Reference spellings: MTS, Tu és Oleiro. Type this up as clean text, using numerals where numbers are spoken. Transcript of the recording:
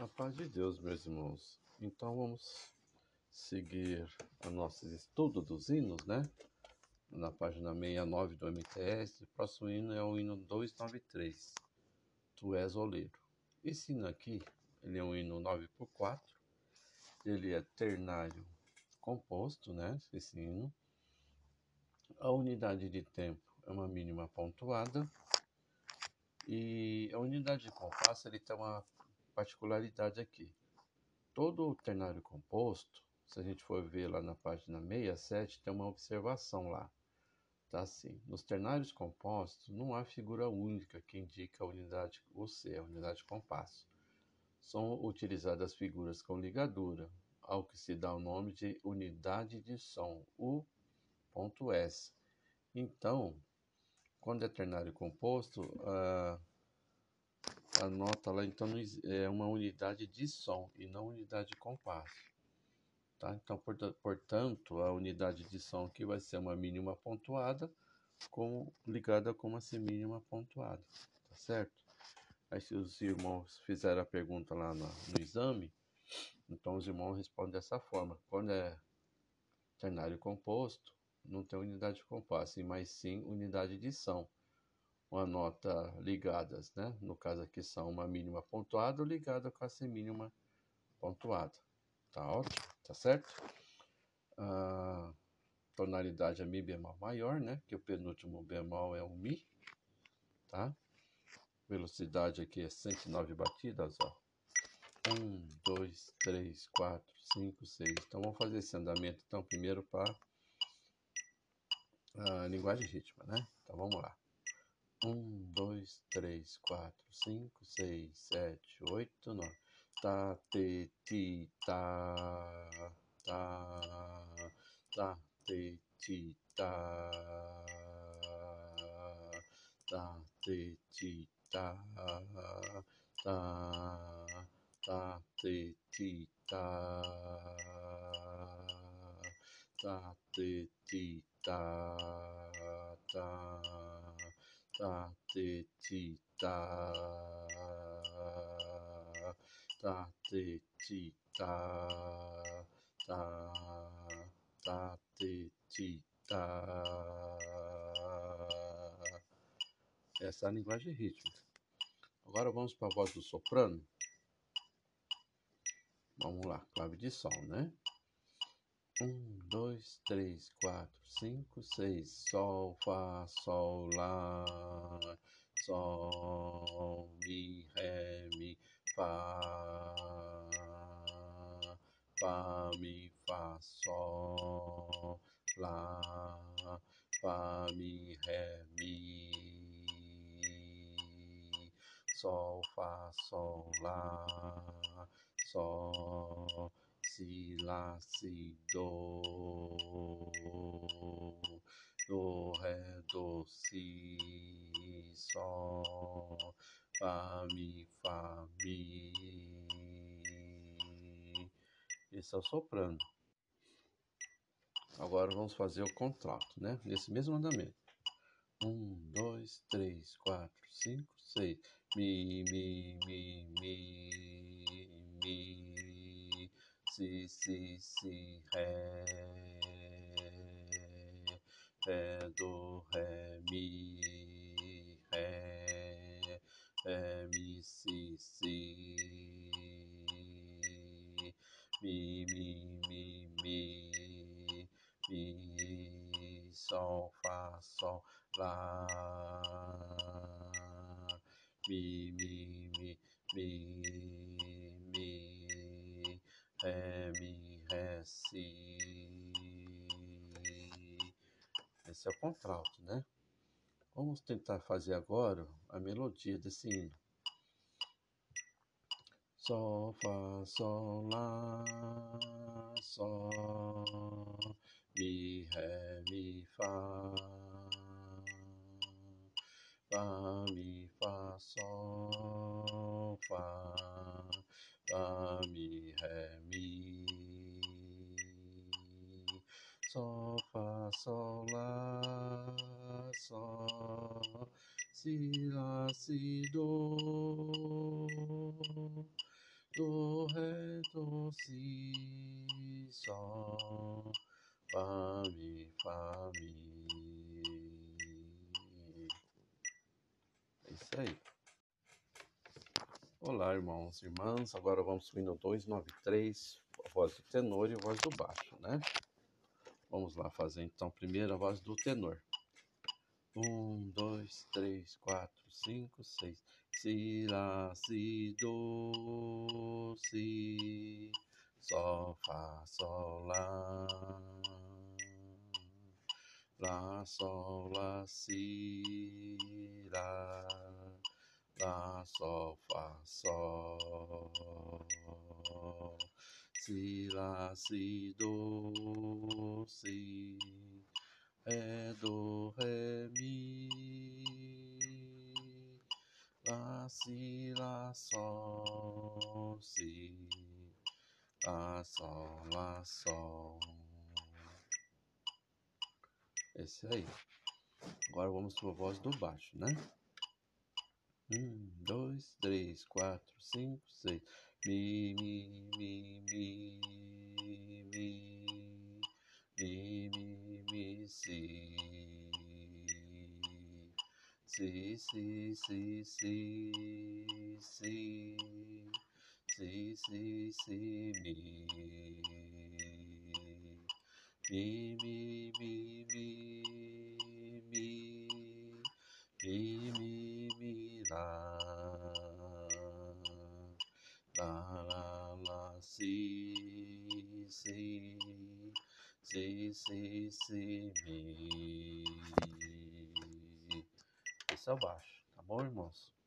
A paz de Deus, meus irmãos. Então vamos seguir o nosso estudo dos hinos, né? Na página 69 do MTS, o próximo hino é o hino 293, Tu és Oleiro. Esse hino aqui, ele é um hino 9x4, ele é ternário composto, né? Esse hino. A unidade de tempo é uma mínima pontuada e a unidade de compasso, ele tem uma particularidade aqui. Todo o ternário composto, se a gente for ver lá na página 67, tem uma observação lá. Tá assim: nos ternários compostos não há figura única que indica a unidade UC, a unidade de compasso. São utilizadas figuras com ligadura, ao que se dá o nome de unidade de som, U.S. Então, quando é ternário composto, a nota lá, então, é uma unidade de som e não unidade de compasso. Tá? Então, portanto, a unidade de som aqui vai ser uma mínima pontuada ligada com uma semínima pontuada. Tá certo? Aí, se os irmãos fizeram a pergunta lá no exame, então os irmãos respondem dessa forma. Quando é ternário composto, não tem unidade de compasso, mas sim unidade de som. Uma nota ligadas, né? No caso aqui são uma mínima pontuada ligada com a semínima pontuada. Tá ótimo, tá certo? A tonalidade é Mi bemol maior, né? Que o penúltimo bemol é o Mi, tá? Velocidade aqui é 109 batidas, ó. 1, 2, 3, 4, 5, 6. Então vamos fazer esse andamento, então, primeiro para a linguagem rítmica, né? Então vamos lá. 1, 2, 3, 4, 5, 6, 7, 8, 9. Ta, te, ti, ta, ta, ta, te, ti, ta, ta, te, ti, ta, ta, ta, te, ti, ta, ta, te, ti, ta, ta. Ta, te, ti, ta, ta, te, ti, ta, ta, ta, te, ti, ta. Essa é a linguagem rítmica. Agora vamos para a voz do soprano. Vamos lá, clave de sol, né? 1, 2, 3, 4, 5, 6, Sol, Fá, Sol, Lá, Sol, Mi, Ré, Mi, Fá, Fá, Mi, Fá, Sol, Lá, Fá, Mi, Ré, Mi, Sol, Fá, Sol, Lá, Sol, Si, Lá, Si, Do, Ré, Do, Si, Sol, Fá, Mi. Esse é o soprano. Agora vamos fazer o contralto, né? Nesse mesmo andamento. 1, 2, 3, 4, 5, 6. Mi, Mi, Mi, Mi, Mi. Si, si, si, ré, ré, do, ré, ré, mi, si, si, mi, mi, mi, mi, mi, sol, fá, sol, lá, mi, mi, mi, mi, mi. Ré, Mi, Ré, Si. Esse é o contralto, né? Vamos tentar fazer agora a melodia desse hino. Sol, Fá, Sol, Lá, Sol, Mi, Ré, Mi, Fá, Fá, Mi, Fá, Sol, Fá. Fá, Mi, Ré, Mi, Sol, Fá, Sol, Lá, Sol, Si, Lá, Si, Do, si, sol, fá, mi, fá, mi. É isso aí. Olá, irmãos e irmãs. Agora vamos subindo 293, a voz do tenor e a voz do baixo, né? Vamos lá fazer então primeiro a voz do tenor. 1, 2, 3, 4, 5, 6. Si, lá, si, do, si. Sol, fá, sol, lá. Lá, sol, lá, si, lá. Lá, sol, fá, sol. Si, lá, si, do, si. Ré, do, ré, mi. Lá, si, lá, sol, si. Lá, sol, lá, sol. Esse aí. Agora vamos para a voz do baixo, né? 1, 2, 3, 4, 5, 6. Mi, mi, mi, mi, mi, mi, mi, mi, si, si, si, si, si, si, si, si, si, mi, mi, mi, mi, mi, mi, mi, mi, mi, la, la, la, la, si, si, si, si, si, mi. Esse é o baixo, tá bom, irmãos?